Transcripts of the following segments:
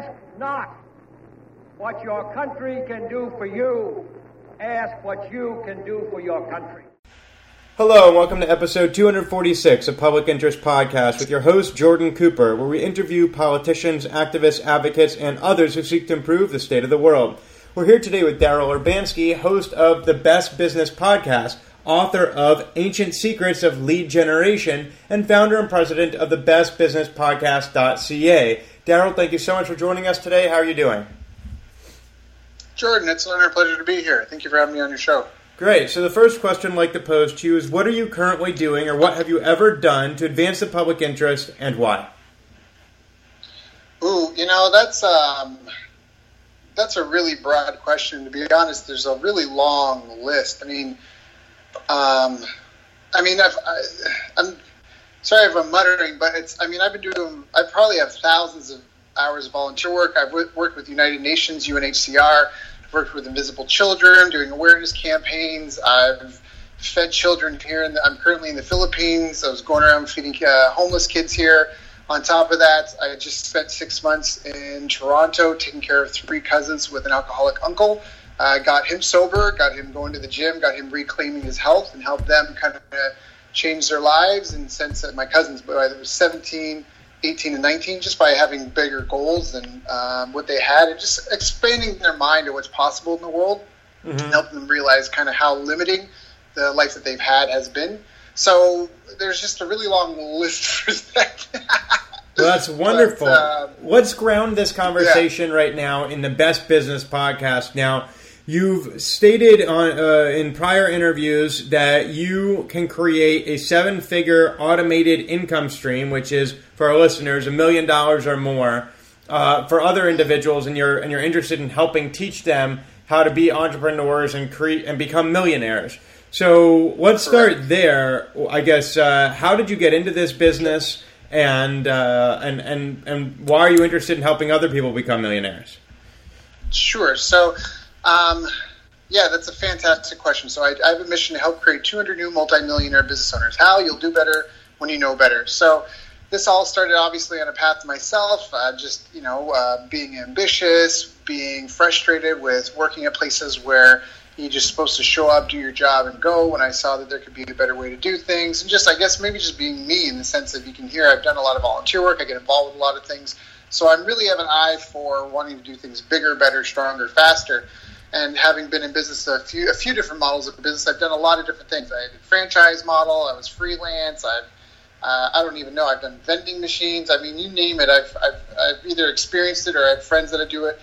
Ask not what your country can do for you. Ask what you can do for your country. Hello and welcome to episode 246 of Public Interest Podcast with your host Jordan Cooper, where we interview politicians, activists, advocates, and others who seek to improve the state of the world. We're here today with Daryl Urbanski, host of The Best Business Podcast, author of Ancient Secrets of Lead Generation, and founder and president of the bestbusinesspodcast.ca. Daryl, thank you so much for joining us today. How are you doing? Jordan, it's an honor and pleasure to be here. Thank you for having me on your show. Great. So the first question I'd like to pose to you is, what are you currently doing or what have you ever done to advance the public interest and why? Ooh, you know, that's a really broad question. To be honest, there's a really long list. I'm sorry if I'm muttering, but I probably have thousands of hours of volunteer work. I've worked with United Nations, UNHCR. I've worked with Invisible Children, doing awareness campaigns. I've fed children here. I'm currently in the Philippines. I was going around feeding homeless kids here. On top of that, I just spent 6 months in Toronto taking care of three cousins with an alcoholic uncle. I got him sober, got him going to the gym, got him reclaiming his health, and helped them kind of change their lives. And since my cousins, but I was 17, 18, and 19, just by having bigger goals than what they had, and just expanding their mind to what's possible in the world, mm-hmm. and helping them realize kind of how limiting the life that they've had has been. So there's just a really long list for that. Well, that's wonderful. Let's ground this conversation right now in the Best Business Podcast. Now, you've stated in prior interviews that you can create a seven-figure automated income stream, which is, for our listeners, $1 million or more for other individuals, and you're interested in helping teach them how to be entrepreneurs and create and become millionaires. So let's start there. I guess, how did you get into this business? And why are you interested in helping other people become millionaires? Sure. So, that's a fantastic question. So I have a mission to help create 200 new multimillionaire business owners. How? You'll do better when you know better. So this all started obviously on a path to myself, being ambitious, being frustrated with working at places where you're just supposed to show up, do your job, and go. When I saw that there could be a better way to do things, and just, I guess, maybe just being me, in the sense that you can hear I've done a lot of volunteer work. I get involved with a lot of things. So I really have an eye for wanting to do things bigger, better, stronger, faster. And having been in business, a few different models of business, I've done a lot of different things. I had a franchise model. I was freelance. I've done vending machines. I mean, you name it. I've either experienced it or I have friends that I do it.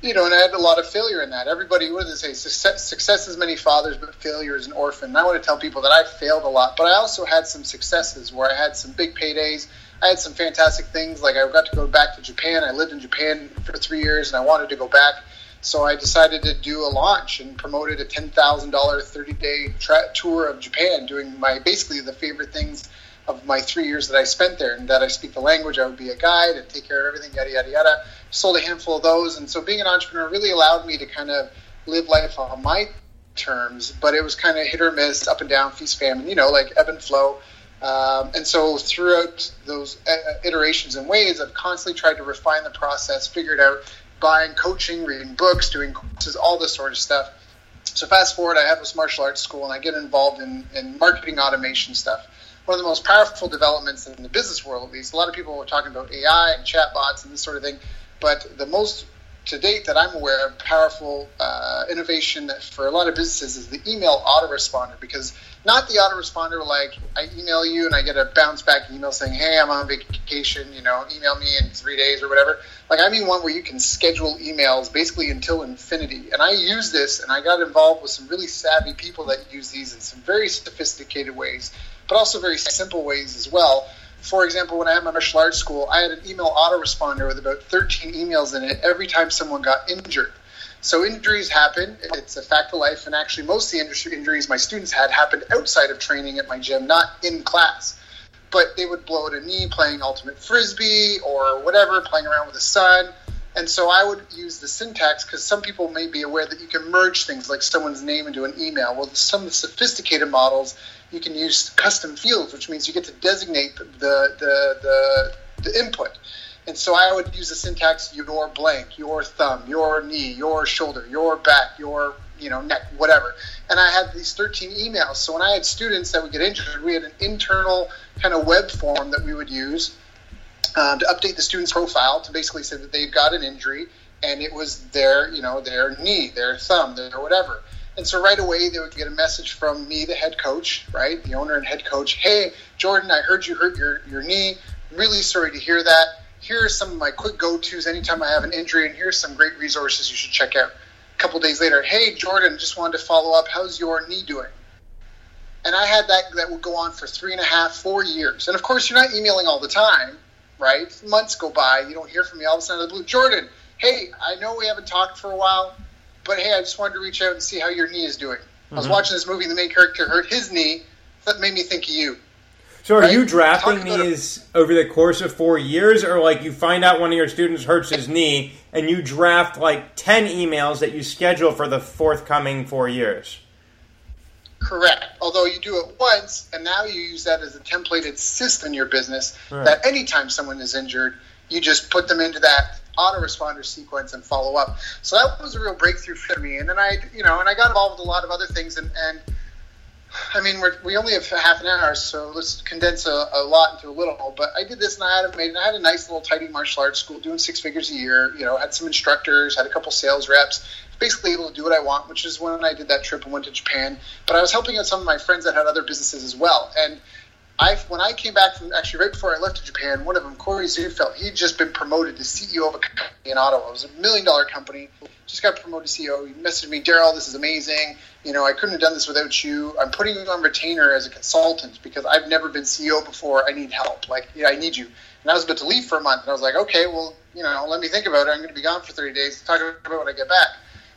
You know, and I had a lot of failure in that. Everybody, what do they say? Success has many fathers, but failure is an orphan. And I want to tell people that I failed a lot, but I also had some successes where I had some big paydays. I had some fantastic things. Like, I got to go back to Japan. I lived in Japan for 3 years, and I wanted to go back. So I decided to do a launch and promoted a $10,000 30-day tour of Japan, doing basically the favorite things of my 3 years that I spent there, and that I speak the language, I would be a guide and take care of everything, yada, yada, yada. Sold a handful of those. And so being an entrepreneur really allowed me to kind of live life on my terms, but it was kind of hit or miss, up and down, feast, famine, like ebb and flow. And so throughout those iterations and ways, I've constantly tried to refine the process, figure it out, buying, coaching, reading books, doing courses, all this sort of stuff. So fast forward, I have this martial arts school, and I get involved in marketing automation stuff. One of the most powerful developments in the business world, at least, a lot of people are talking about AI and chatbots and this sort of thing, but the most, to date, that I'm aware of, powerful innovation for a lot of businesses is the email autoresponder, because not the autoresponder like, I email you and I get a bounce back email saying, hey, I'm on vacation, email me in 3 days or whatever. Like, I mean one where you can schedule emails basically until infinity. And I use this, and I got involved with some really savvy people that use these in some very sophisticated ways, but also very simple ways as well. For example, when I had my martial arts school, I had an email autoresponder with about 13 emails in it every time someone got injured. So injuries happen. It's a fact of life. And actually, most of the injuries my students had happened outside of training at my gym, not in class. But they would blow at a knee playing ultimate frisbee or whatever, playing around with the sun. And so I would use the syntax, because some people may be aware that you can merge things like someone's name into an email. Well, some of the sophisticated models, you can use custom fields, which means you get to designate the input. And so I would use the syntax, your blank, your thumb, your knee, your shoulder, your back, your, neck, whatever. And I had these 13 emails. So when I had students that would get injured, we had an internal kind of web form that we would use to update the student's profile to basically say that they've got an injury and it was their, their knee, their thumb, their whatever. And so right away, they would get a message from me, the head coach, right, the owner and head coach. Hey, Jordan, I heard you hurt your knee. Really sorry to hear that. Here are some of my quick go-tos anytime I have an injury, and here's some great resources you should check out. A couple days later, hey, Jordan, just wanted to follow up. How's your knee doing? And I had that would go on for 3.5, 4 years. And, of course, you're not emailing all the time, right? Months go by. You don't hear from me all of a sudden out of the blue. Jordan, hey, I know we haven't talked for a while, but hey, I just wanted to reach out and see how your knee is doing. Mm-hmm. I was watching this movie, the main character hurt his knee. That made me think of you. So are you drafting these over the course of 4 years, or like you find out one of your students hurts his knee and you draft like 10 emails that you schedule for the forthcoming 4 years? Correct. Although you do it once, and now you use that as a templated system in your business that anytime someone is injured, you just put them into that autoresponder sequence and follow up. So that was a real breakthrough for me. And then I got involved with a lot of other things. And I mean, we only have half an hour, so let's condense a lot into a little. But I did this, and I had a nice little tidy martial arts school doing six figures a year. Had some instructors, had a couple sales reps. Basically able to do what I want, which is when I did that trip and went to Japan. But I was helping out some of my friends that had other businesses as well. And when I came back from, actually right before I left to Japan, one of them, Corey Zierfeld, he'd just been promoted to CEO of a company in Ottawa. It was a $1 million company, just got promoted to CEO. He messaged me, Daryl, this is amazing. I couldn't have done this without you. I'm putting you on retainer as a consultant because I've never been CEO before. I need help. I need you. And I was about to leave for a month. And I was like, okay, well, let me think about it. I'm going to be gone for 30 days. Talk about when I get back.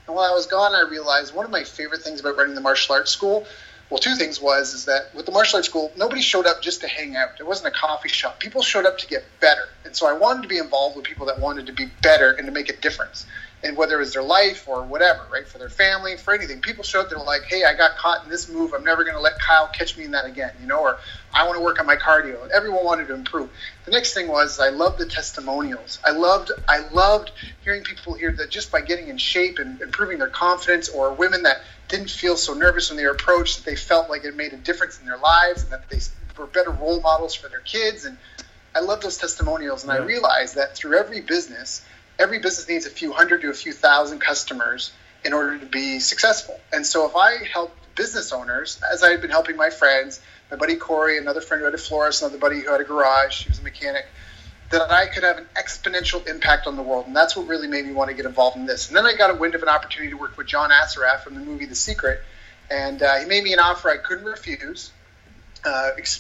And while I was gone, I realized one of my favorite things about running the martial arts school, well, two things is that with the martial arts school, nobody showed up just to hang out. It wasn't a coffee shop. People showed up to get better. And so I wanted to be involved with people that wanted to be better and to make a difference. And whether it was their life or whatever, right, for their family, for anything. People showed up, they were like, hey, I got caught in this move. I'm never going to let Kyle catch me in that again, or I want to work on my cardio. And everyone wanted to improve. The next thing was I loved the testimonials. I loved hearing people hear that just by getting in shape and improving their confidence, or women that didn't feel so nervous when they were approached, that they felt like it made a difference in their lives and that they were better role models for their kids. And I loved those testimonials. And I realized that through every business needs a few hundred to a few thousand customers in order to be successful. And so if I helped business owners, as I had been helping my friends, my buddy Corey, another friend who had a florist, another buddy who had a garage, she was a mechanic, that I could have an exponential impact on the world. And that's what really made me want to get involved in this. And then I got a wind of an opportunity to work with John Assaraf from the movie The Secret. And he made me an offer I couldn't refuse.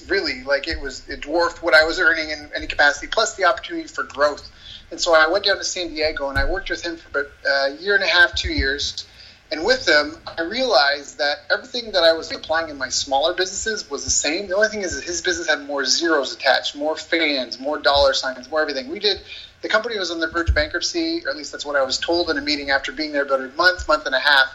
Really, it dwarfed what I was earning in any capacity, plus the opportunity for growth. And so I went down to San Diego, and I worked with him for about a year and a half, 2 years. And with them, I realized that everything that I was applying in my smaller businesses was the same. The only thing is that his business had more zeros attached, more fans, more dollar signs, more everything. The company was on the verge of bankruptcy, or at least that's what I was told in a meeting after being there about a month and a half.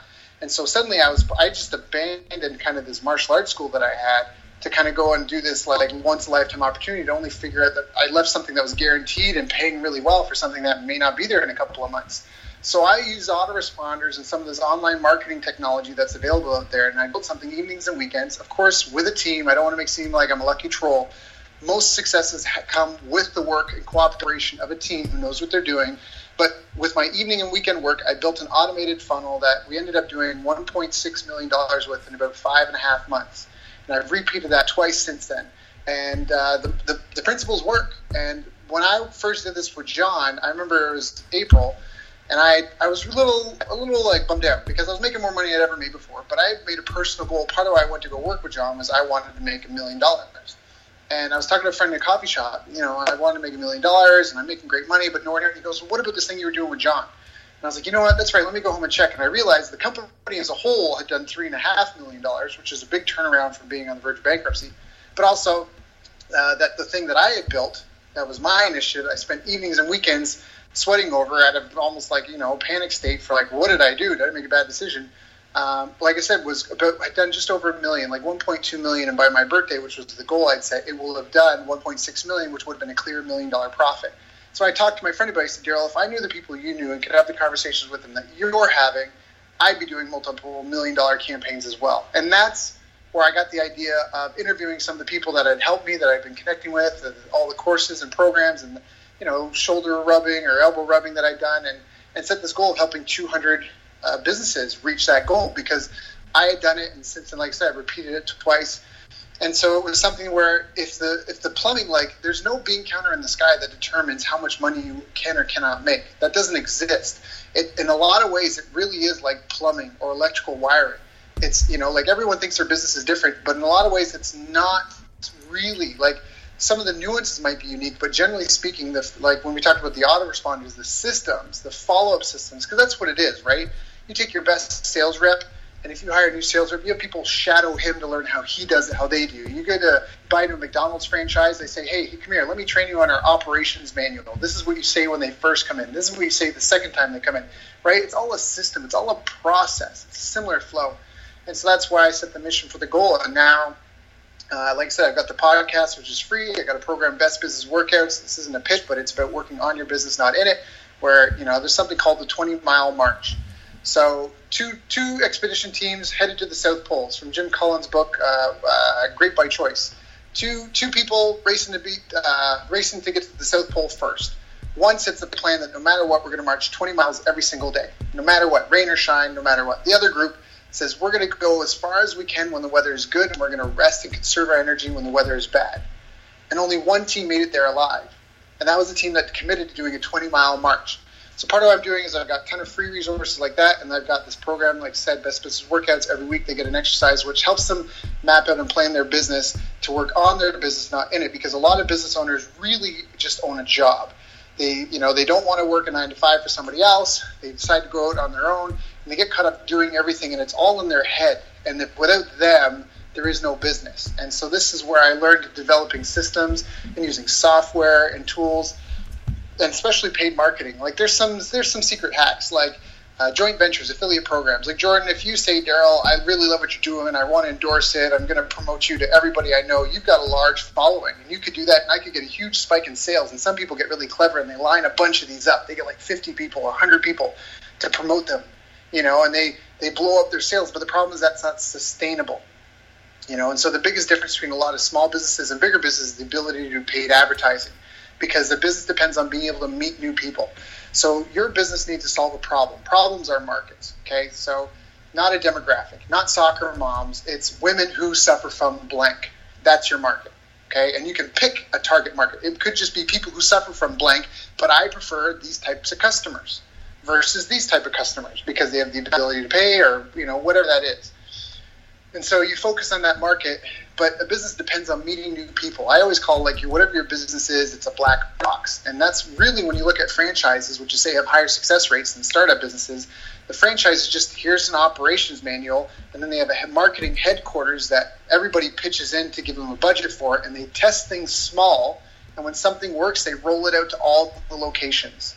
And so suddenly I just abandoned kind of this martial arts school that I had to kind of go and do this like once-in-a-lifetime opportunity to only figure out that I left something that was guaranteed and paying really well for something that may not be there in a couple of months. So I use autoresponders and some of this online marketing technology that's available out there, and I built something evenings and weekends, of course, with a team. I don't want to make it seem like I'm a lucky troll. Most successes come with the work and cooperation of a team who knows what they're doing. But with my evening and weekend work, I built an automated funnel that we ended up doing $1.6 million with in about 5.5 months. And I've repeated that twice since then. And the principles work. And when I first did this with John, I remember it was April, and I was a little like bummed out because I was making more money than I'd ever made before. But I made a personal goal. Part of why I went to go work with John was I wanted to make $1 million. And I was talking to a friend in a coffee shop. I wanted to make $1 million, and I'm making great money, but no one here. He goes, well, what about this thing you were doing with John? And I was like, you know what, that's right, let me go home and check. And I realized the company as a whole had done $3.5 million, which is a big turnaround from being on the verge of bankruptcy. But also that the thing that I had built, that was my initiative, I spent evenings and weekends sweating over at an almost panic state for what did I do? Did I make a bad decision? Like I said, I'd done just over $1 million, like 1.2 million. And by my birthday, which was the goal I'd set, it will have done 1.6 million, which would have been a clear $1 million profit. So I talked to my friend about it. I said, Daryl, if I knew the people you knew and could have the conversations with them that you're having, I'd be doing multiple $1 million campaigns as well. And that's where I got the idea of interviewing some of the people that had helped me, that I've been connecting with, and all the courses and programs and, you know, shoulder rubbing or elbow rubbing that I've done, and set this goal of helping 200 businesses reach that goal, because I had done it, and since then, like I said, I repeated it twice. And so it was something where if the plumbing, like, there's no bean counter in the sky that determines how much money you can or cannot make. That doesn't exist. It, in a lot of ways, it really is like plumbing or electrical wiring. It's, you know, like, everyone thinks their business is different, but in a lot of ways it's not really. Like, some of the nuances might be unique, but generally speaking, like when we talked about the autoresponders, the systems, the follow-up systems, because that's what it is, right? You take your best sales rep, and if you hire a new sales rep, you have people shadow him to learn how he does it, how they do. You go to buy a McDonald's franchise, they say, hey, come here, let me train you on our operations manual. This is what you say when they first come in. This is what you say the second time they come in, right? It's all a system. It's all a process. It's a similar flow. And so that's why I set the mission for the goal. And now, like I said, I've got the podcast, which is free. I got a program, Best Business Workouts. This isn't a pitch, but it's about working on your business, not in it, where, you know, there's something called the 20-mile march. So two expedition teams headed to the South Pole. It's from Jim Collins' book, Great by Choice. Two people racing to get to the South Pole first. One sets the plan that no matter what, we're going to march 20 miles every single day, no matter what, rain or shine, no matter what. The other group says we're going to go as far as we can when the weather is good, and we're going to rest and conserve our energy when the weather is bad. And only one team made it there alive, and that was the team that committed to doing a 20-mile march. So part of what I'm doing is I've got a ton of free resources like that, and I've got this program, like I said, Best Business Workouts. Every week they get an exercise, which helps them map out and plan their business to work on their business, not in it, because a lot of business owners really just own a job. They, you know, they don't want to work a 9-to-5 for somebody else. They decide to go out on their own, and they get caught up doing everything, and it's all in their head. And that without them, there is no business. And so this is where I learned developing systems and using software and tools, and especially paid marketing. Like, there's some secret hacks, like joint ventures, affiliate programs. Like, Jordan, if you say, Daryl, I really love what you're doing, and I want to endorse it, I'm going to promote you to everybody I know, you've got a large following, and you could do that, and I could get a huge spike in sales. And some people get really clever, and they line a bunch of these up. They get like 50 people, 100 people to promote them, you know, and they blow up their sales. But the problem is that's not sustainable, you know. And so the biggest difference between a lot of small businesses and bigger businesses is the ability to do paid advertising, because the business depends on being able to meet new people. So your business needs to solve a problem. Problems are markets, okay? So not a demographic, not soccer moms. It's women who suffer from blank. That's your market, okay? And you can pick a target market. It could just be people who suffer from blank, but I prefer these types of customers versus these type of customers because they have the ability to pay, or, you know, whatever that is. And so you focus on that market, but a business depends on meeting new people. I always call, like, whatever your business is, it's a black box. And that's really, when you look at franchises, which you say have higher success rates than startup businesses, the franchise is just, here's an operations manual, and then they have a marketing headquarters that everybody pitches in to give them a budget for, and they test things small, and when something works, they roll it out to all the locations.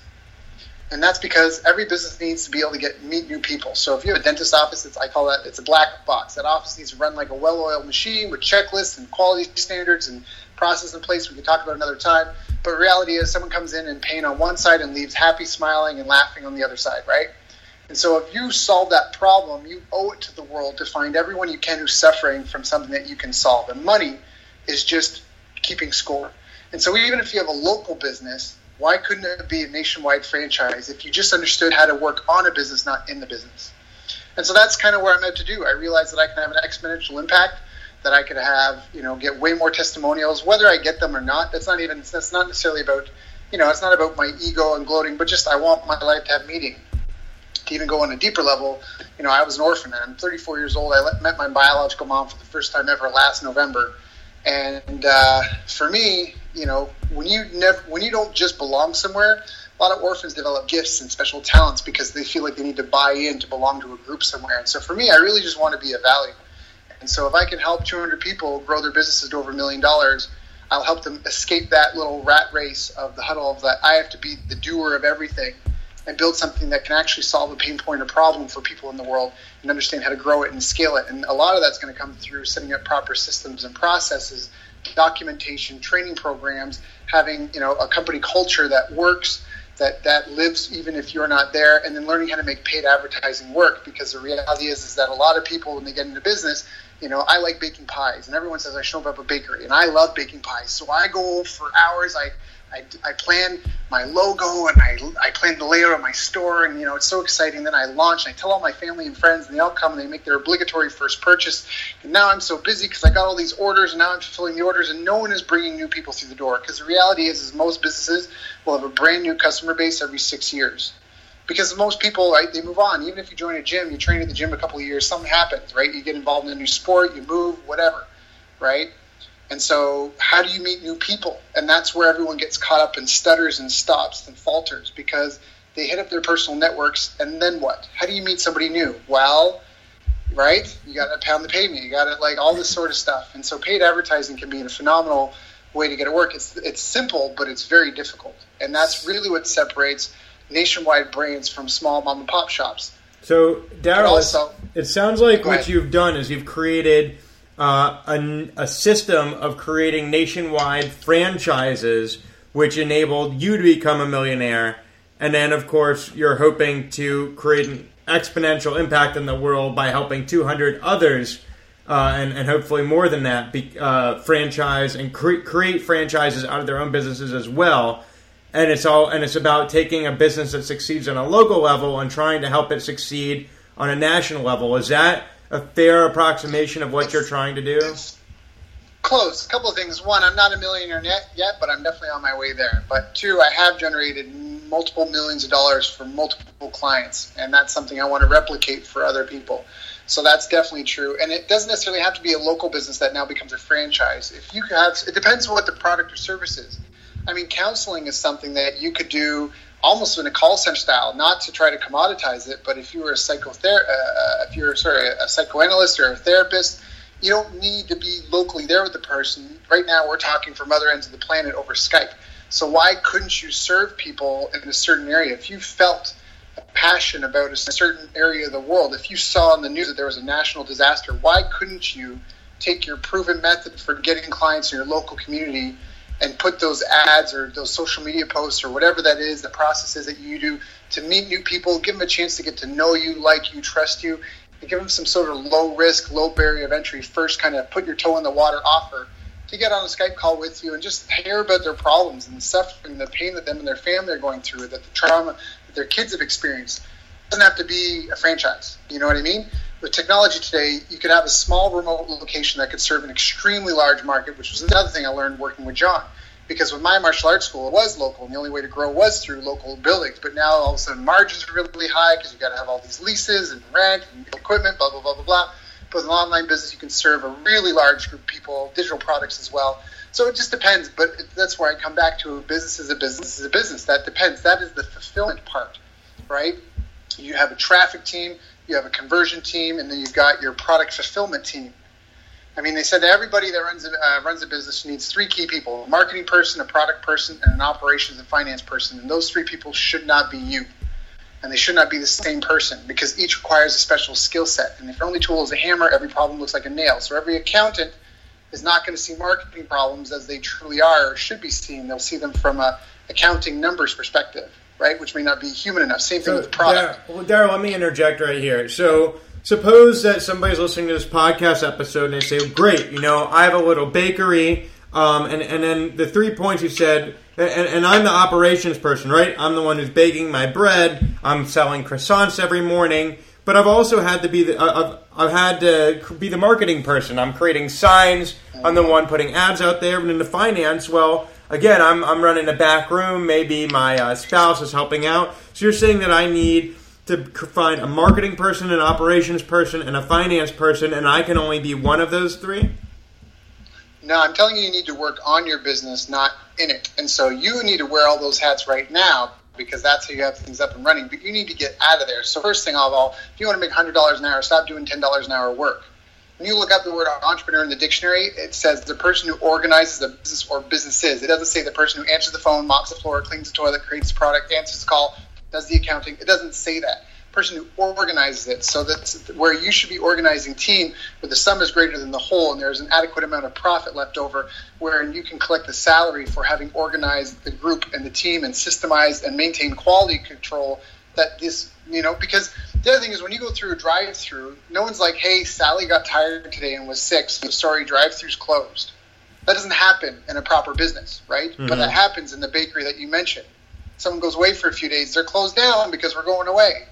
And that's because every business needs to be able to meet new people. So if you have a dentist office, I call that, it's a black box. That office needs to run like a well-oiled machine with checklists and quality standards and process in place we can talk about another time. But reality is, someone comes in in pain on one side and leaves happy, smiling, and laughing on the other side, right? And so if you solve that problem, you owe it to the world to find everyone you can who's suffering from something that you can solve. And money is just keeping score. And so even if you have a local business, why couldn't it be a nationwide franchise if you just understood how to work on a business, not in the business? And so that's kind of where I'm meant to do. I realized that I can have an exponential impact, that I could have, you know, get way more testimonials, whether I get them or not. That's not necessarily about, you know, it's not about my ego and gloating, but just I want my life to have meaning. To even go on a deeper level, you know, I was an orphan, and I'm 34 years old. I met my biological mom for the first time ever last November. And for me, you know, when you don't just belong somewhere, a lot of orphans develop gifts and special talents because they feel like they need to buy in to belong to a group somewhere. And so for me, I really just want to be of value. And so if I can help 200 people grow their businesses to over $1 million, I'll help them escape that little rat race of the huddle of that I have to be the doer of everything, and build something that can actually solve a pain point or problem for people in the world, and understand how to grow it and scale it. And a lot of that's going to come through setting up proper systems and processes documentation, training programs, having, you know, a company culture that works, that lives even if you're not there, and then learning how to make paid advertising work, because the reality is that a lot of people, when they get into business, you know, I like baking pies, and everyone says I should open up a bakery, and I love baking pies, so I go for hours, I plan my logo, and I plan the layout of my store, and, you know, it's so exciting. Then I launch, and I tell all my family and friends, and they all come, and they make their obligatory first purchase. And now I'm so busy because I got all these orders, and now I'm fulfilling the orders, and no one is bringing new people through the door, because the reality is most businesses will have a brand new customer base every 6 years. Because most people, right, they move on. Even if you join a gym, you train at the gym a couple of years, something happens, right? You get involved in a new sport, you move, whatever, right? And so how do you meet new people? And that's where everyone gets caught up and stutters and stops and falters, because they hit up their personal networks, and then what? How do you meet somebody new? Well, right? You got to pound the pavement. You got to, like, all this sort of stuff. And so paid advertising can be a phenomenal way to get it work. It's simple, but it's very difficult. And that's really what separates nationwide brands from small mom and pop shops. So, Daryl, it sounds like what you've done is you've created a system of creating nationwide franchises, which enabled you to become a millionaire. And then, of course, you're hoping to create an exponential impact in the world by helping 200 others, and hopefully more than that, franchise and create franchises out of their own businesses as well. And it's about taking a business that succeeds on a local level and trying to help it succeed on a national level. Is that a fair approximation of what you're trying to do? Close. A couple of things. One, I'm not a millionaire yet, but I'm definitely on my way there. But two, I have generated multiple millions of dollars for multiple clients, and that's something I want to replicate for other people. So that's definitely true. And it doesn't necessarily have to be a local business that now becomes a franchise. If you have, it depends on what the product or service is. I mean, counseling is something that you could do almost in a call center style, not to try to commoditize it, but if you were a psychoanalyst or a therapist, you don't need to be locally there with the person. Right now we're talking from other ends of the planet over Skype. So why couldn't you serve people in a certain area? If you felt a passion about a certain area of the world, if you saw in the news that there was a national disaster, why couldn't you take your proven method for getting clients in your local community and put those ads or those social media posts or whatever that is, the processes that you do to meet new people, give them a chance to get to know you, like you, trust you, and give them some sort of low risk, low barrier of entry first kind of put your toe in the water offer to get on a Skype call with you and just hear about their problems and the suffering, the pain that them and their family are going through, that the trauma that their kids have experienced. It doesn't have to be a franchise. You know what I mean? With technology today, you could have a small remote location that could serve an extremely large market, which was another thing I learned working with John. Because with my martial arts school, it was local, and the only way to grow was through local buildings. But now all of a sudden margins are really high because you've got to have all these leases and rent and equipment, blah, blah, blah, blah, blah. But with an online business, you can serve a really large group of people, digital products as well. So it just depends. But that's where I come back to a business is a business. That depends. That is the fulfillment part, right? You have a traffic team. You have a conversion team, and then you've got your product fulfillment team. I mean, they said that everybody that runs a business needs three key people, a marketing person, a product person, and an operations and finance person. And those three people should not be you, and they should not be the same person, because each requires a special skill set. And if your only tool is a hammer, every problem looks like a nail. So every accountant is not going to see marketing problems as they truly are or should be seen. They'll see them from an accounting numbers perspective, right, which may not be human enough. Same thing with product. Well, Daryl, let me interject right here. So suppose that somebody's listening to this podcast episode and they say, well, great, you know, I have a little bakery, and then the 3 points you said, and I'm the operations person, right? I'm the one who's baking my bread. I'm selling croissants every morning. But I've also had to be the marketing person. I'm creating signs. I'm the one putting ads out there. And in the finance, well, again, I'm running a back room. Maybe my spouse is helping out. So you're saying that I need to find a marketing person, an operations person, and a finance person, and I can only be one of those three? No, I'm telling you, you need to work on your business, not in it. And so you need to wear all those hats right now, because that's how you have things up and running. But you need to get out of there. So first thing of all, if you want to make $100 an hour, stop doing $10 an hour work. When you look up the word entrepreneur in the dictionary, it says the person who organizes a business or businesses. It doesn't say the person who answers the phone, mops the floor, cleans the toilet, creates the product, answers the call, does the accounting. It doesn't say that. person who organizes it. So that's where you should be organizing team, where the sum is greater than the whole, and there's an adequate amount of profit left over, where you can collect the salary for having organized the group and the team and systemized and maintained quality control. That this, you know, because the other thing is when you go through a drive-through, no one's like, "Hey, Sally got tired today and was sick, so sorry, drive-through's closed." That doesn't happen in a proper business, right? Mm-hmm. But that happens in the bakery that you mentioned. Someone goes away for a few days, they're closed down because we're going away.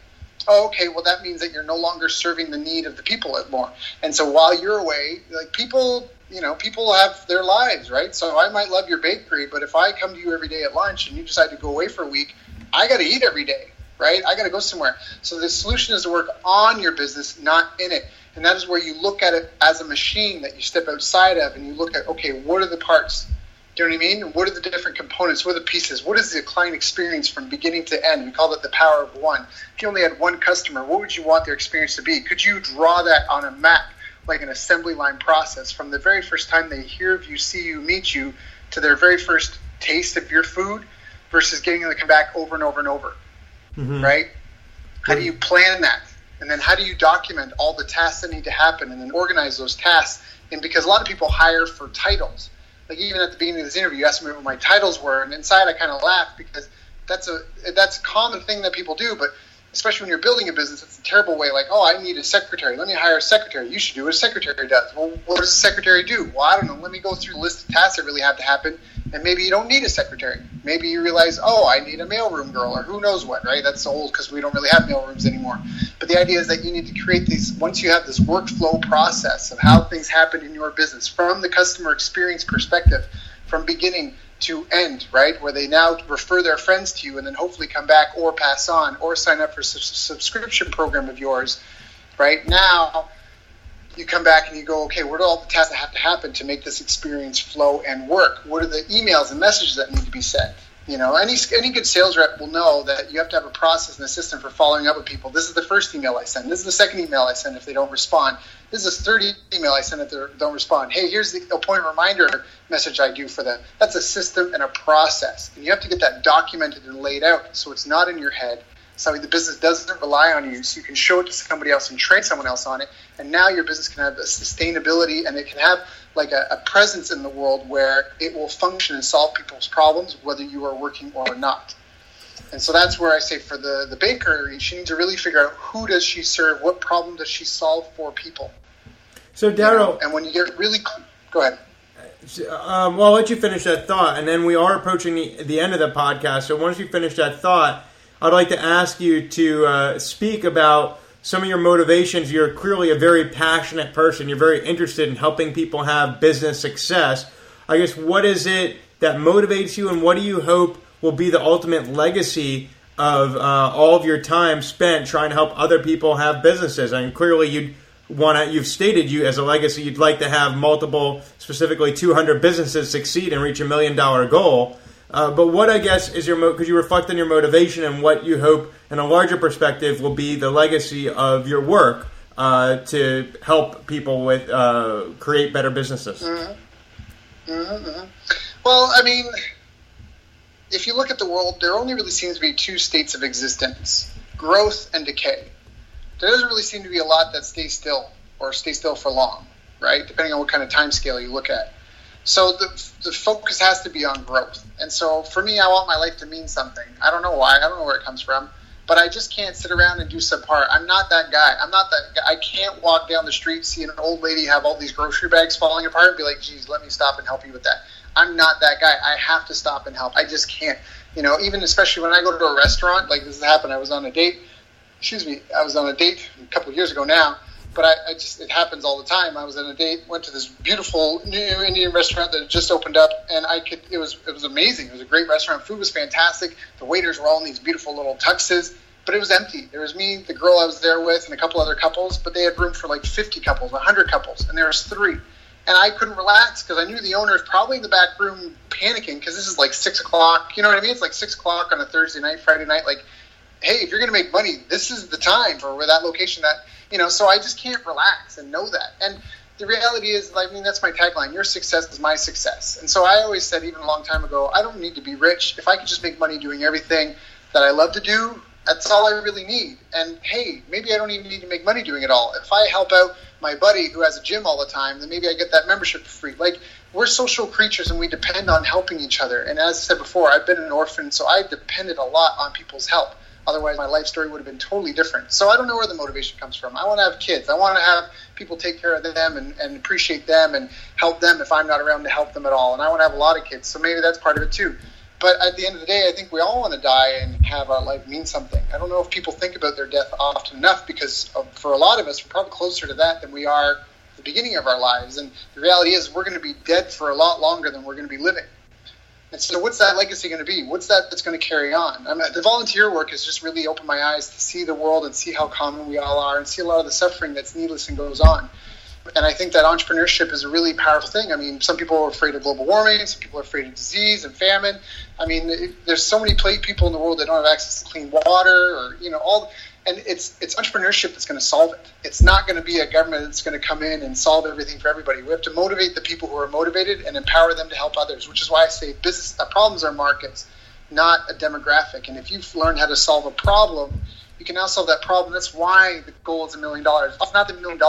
Oh, okay, well, that means that you're no longer serving the need of the people at more. And so while you're away, like people, you know, people have their lives, right? So I might love your bakery, but if I come to you every day at lunch and you decide to go away for a week, I got to eat every day, right? I got to go somewhere. So the solution is to work on your business, not in it. And that is where you look at it as a machine that you step outside of and you look at, okay, what are the parts? Do you know what I mean? What are the different components? What are the pieces? What is the client experience from beginning to end? We call it the power of one. If you only had one customer, what would you want their experience to be? Could you draw that on a map, like an assembly line process, from the very first time they hear of you, see you, meet you, to their very first taste of your food, versus getting them to come back over and over and over, mm-hmm. right? How do you plan that? And then how do you document all the tasks that need to happen and then organize those tasks? And because a lot of people hire for titles. Like even at the beginning of this interview, you asked me what my titles were, and inside I kind of laughed because that's a common thing that people do, but especially when you're building a business, it's a terrible way. Like, oh, I need a secretary. Let me hire a secretary. You should do what a secretary does. Well, what does a secretary do? Well, I don't know. Let me go through the list of tasks that really have to happen, and maybe you don't need a secretary. Maybe you realize, oh, I need a mailroom girl or who knows what, right? That's old because we don't really have mailrooms anymore. But the idea is that you need to create these, once you have this workflow process of how things happen in your business from the customer experience perspective, from beginning to end, right, where they now refer their friends to you and then hopefully come back or pass on or sign up for a subscription program of yours, right? Now you come back and you go, okay, what are all the tasks that have to happen to make this experience flow and work? What are the emails and messages that need to be sent? You know, any good sales rep will know that you have to have a process and a system for following up with people. This is the first email I send. This is the second email I send if they don't respond. This is the third email I send if they don't respond. Hey, here's the appointment reminder message I do for them. That's a system and a process. And you have to get that documented and laid out so it's not in your head. So the business doesn't rely on you, so you can show it to somebody else and train someone else on it. And now your business can have a sustainability and it can have like a presence in the world where it will function and solve people's problems, whether you are working or not. And so that's where I say for the bakery, she needs to really figure out who does she serve, what problem does she solve for people. So Daryl, you know, and when you get really, go ahead. Well, I'll let you finish that thought, and then we are approaching the end of the podcast. So once you finish that thought, I'd like to ask you to speak about some of your motivations. You're clearly a very passionate person. You're very interested in helping people have business success. I guess, what is it that motivates you, and what do you hope will be the ultimate legacy of all of your time spent trying to help other people have businesses? I mean, clearly you've stated you as a legacy, you'd like to have multiple, specifically 200 businesses succeed and reach $1 million goal. But what, I guess, is your could you reflect on your motivation and what you hope in a larger perspective will be the legacy of your work to help people with create better businesses? Mm-hmm. Mm-hmm. Well, I mean, if you look at the world, there only really seems to be two states of existence, growth and decay. There doesn't really seem to be a lot that stays still or stays still for long, right, depending on what kind of time scale you look at. So the focus has to be on growth. And so for me, I want my life to mean something. I don't know why. I don't know where it comes from. But I just can't sit around and do subpar. I'm not that guy. I can't walk down the street, see an old lady have all these grocery bags falling apart and be like, geez, let me stop and help you with that. I'm not that guy. I have to stop and help. I just can't. You know, even especially when I go to a restaurant, like this happened. I was on a date a couple of years ago now. But it happens all the time. I was on a date, went to this beautiful new Indian restaurant that had just opened up, and it was amazing. It was a great restaurant. Food was fantastic. The waiters were all in these beautiful little tuxes, but it was empty. There was me, the girl I was there with, and a couple other couples, but they had room for like 50 couples, 100 couples, and there was 3. And I couldn't relax because I knew the owner is probably in the back room panicking because this is like 6 o'clock. You know what I mean? It's like 6 o'clock on a Thursday night, Friday night, like, hey, if you're going to make money, this is the time for that location that, you know, so I just can't relax and know that. And the reality is, I mean, that's my tagline, your success is my success. And so I always said, even a long time ago, I don't need to be rich. If I could just make money doing everything that I love to do, That's all I really need. And hey, maybe I don't even need to make money doing it all. If I help out my buddy who has a gym all the time, then maybe I get that membership for free. Like, we're social creatures and we depend on helping each other. And as I said before, I've been an orphan, so I depended a lot on people's help. Otherwise, my life story would have been totally different. So I don't know where the motivation comes from. I want to have kids. I want to have people take care of them and appreciate them and help them if I'm not around to help them at all. And I want to have a lot of kids. So maybe that's part of it too. But at the end of the day, I think we all want to die and have our life mean something. I don't know if people think about their death often enough, because for a lot of us, we're probably closer to that than we are the beginning of our lives. And the reality is we're going to be dead for a lot longer than we're going to be living. And so what's that legacy going to be? What's that that's going to carry on? The volunteer work has just really opened my eyes to see the world and see how common we all are and see a lot of the suffering that's needless and goes on. And I think that entrepreneurship is a really powerful thing. I mean, some people are afraid of global warming. Some people are afraid of disease and famine. I mean, there's so many people in the world that don't have access to clean water or, you know, all. And it's entrepreneurship that's going to solve it. It's not going to be a government that's going to come in and solve everything for everybody. We have to motivate the people who are motivated and empower them to help others, which is why I say business problems are markets, not a demographic. And if you've learned how to solve a problem, you can now solve that problem. That's why the goal is $1 million. It's not the $1 million.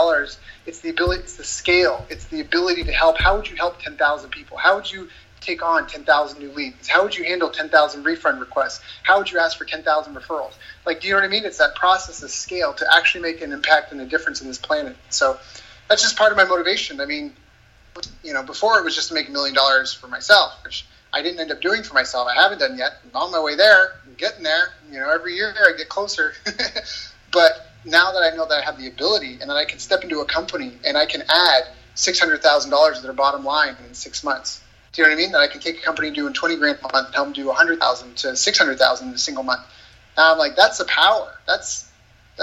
It's the ability. It's the scale. It's the ability to help. How would you help 10,000 people? How would you take on 10,000 new leads? How would you handle 10,000 refund requests? How would you ask for 10,000 referrals? Like, do you know what I mean? It's that process of scale to actually make an impact and a difference in this planet. So that's just part of my motivation. I mean, you know, before it was just to make $1 million for myself, which I didn't end up doing for myself. I haven't done yet. I'm on my way there. I'm getting there. You know, every year I get closer. But now that I know that I have the ability and that I can step into a company and I can add $600,000 to their bottom line in 6 months. Do you know what I mean? That I can take a company doing $20,000 a month and help them do $100,000 to $600,000 in a single month. Now I'm like, that's the power. That's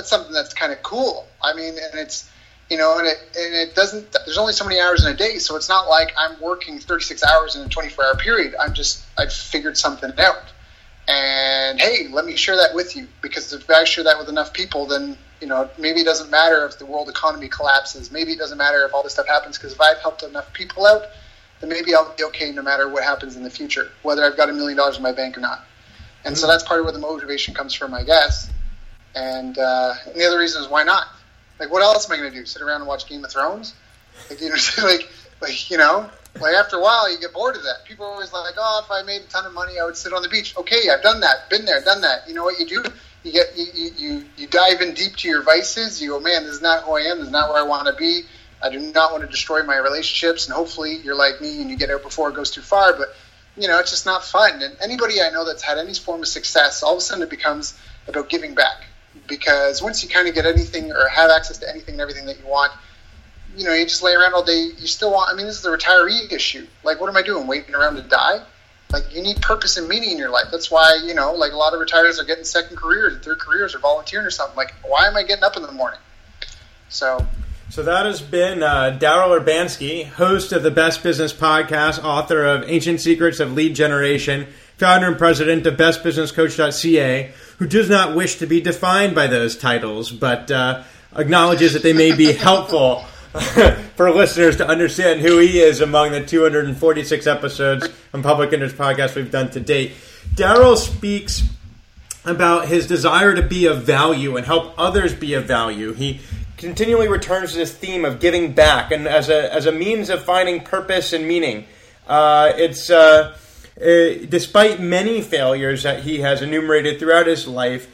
something that's kind of cool. I mean, and it's, you know, and it doesn't. There's only so many hours in a day, so it's not like I'm working 36 hours in a 24-hour period. I've figured something out. And hey, let me share that with you, because if I share that with enough people, then, you know, maybe it doesn't matter if the world economy collapses. Maybe it doesn't matter if all this stuff happens, because if I've helped enough people out, then maybe I'll be okay no matter what happens in the future, whether I've got $1 million in my bank or not. And so that's part of where the motivation comes from, I guess. And the other reason is, why not? Like, what else am I going to do? Sit around and watch Game of Thrones? Like, you know, like after a while you get bored of that. People are always like, oh, if I made a ton of money, I would sit on the beach. Okay, I've done that, been there, done that. You know what you do? You dive in deep to your vices. You go, man, this is not who I am. This is not where I want to be. I do not want to destroy my relationships, and hopefully you're like me and you get out before it goes too far, but, you know, it's just not fun. And anybody I know that's had any form of success, all of a sudden it becomes about giving back, because once you kind of get anything or have access to anything and everything that you want, you know, you just lay around all day. You still want, I mean, this is the retiree issue. Like, what am I doing, waiting around to die? Like, you need purpose and meaning in your life. That's why, you know, like, a lot of retirees are getting second careers and third careers or volunteering or something. Like, why am I getting up in the morning? So that has been Daryl Urbanski, host of the Best Business Podcast, author of Ancient Secrets of Lead Generation, founder and president of bestbusinesscoach.ca, who does not wish to be defined by those titles, but acknowledges that they may be helpful for listeners to understand who he is among the 246 episodes on Public Interest Podcast we've done to date. Daryl speaks about his desire to be of value and help others be of value. He continually returns to this theme of giving back and as a means of finding purpose and meaning. Despite many failures that he has enumerated throughout his life,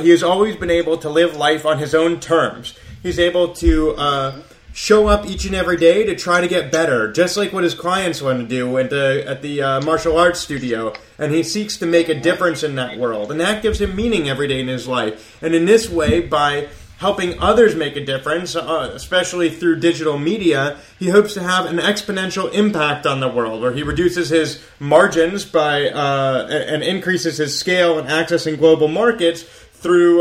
he has always been able to live life on his own terms. He's able to show up each and every day to try to get better, just like what his clients want to do at the martial arts studio. And he seeks to make a difference in that world. And that gives him meaning every day in his life. And in this way, by helping others make a difference, especially through digital media, he hopes to have an exponential impact on the world, where he reduces his margins by and increases his scale and accessing global markets through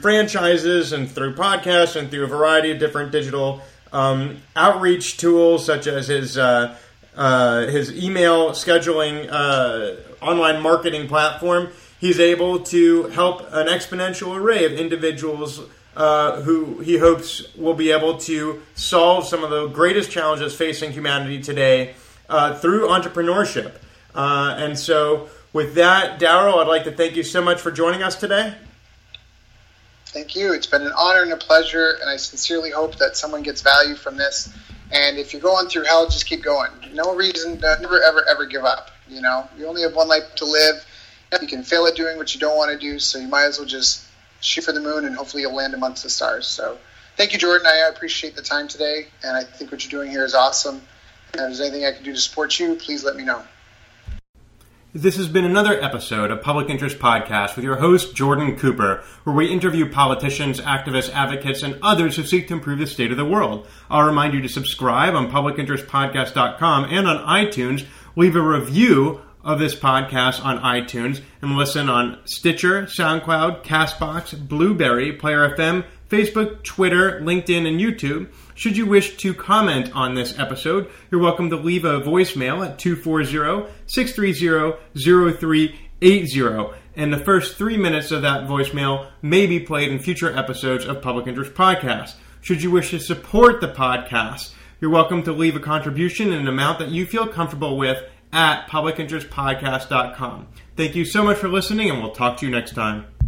franchises and through podcasts and through a variety of different digital outreach tools, such as his email scheduling online marketing platform. He's able to help an exponential array of individuals who he hopes will be able to solve some of the greatest challenges facing humanity today through entrepreneurship. And so with that, Daryl, I'd like to thank you so much for joining us today. Thank you. It's been an honor and a pleasure, and I sincerely hope that someone gets value from this. And if you're going through hell, just keep going. No reason to never, ever, ever give up. You know, you only have one life to live. You can fail at doing what you don't want to do, so you might as well just shoot for the moon, and hopefully you'll land amongst the stars. So thank you, Jordan. I appreciate the time today, and I think what you're doing here is awesome. And if there's anything I can do to support you, please let me know. This has been another episode of Public Interest Podcast with your host, Jordan Cooper, where we interview politicians, activists, advocates, and others who seek to improve the state of the world. I'll remind you to subscribe on publicinterestpodcast.com and on iTunes. Leave a review of this podcast on iTunes and listen on Stitcher, SoundCloud, CastBox, Blueberry, Player FM, Facebook, Twitter, LinkedIn, and YouTube. Should you wish to comment on this episode, you're welcome to leave a voicemail at 240-630-0380. And the first 3 minutes of that voicemail may be played in future episodes of Public Interest Podcast. Should you wish to support the podcast, you're welcome to leave a contribution in an amount that you feel comfortable with at publicinterestpodcast.com. Thank you so much for listening, and we'll talk to you next time.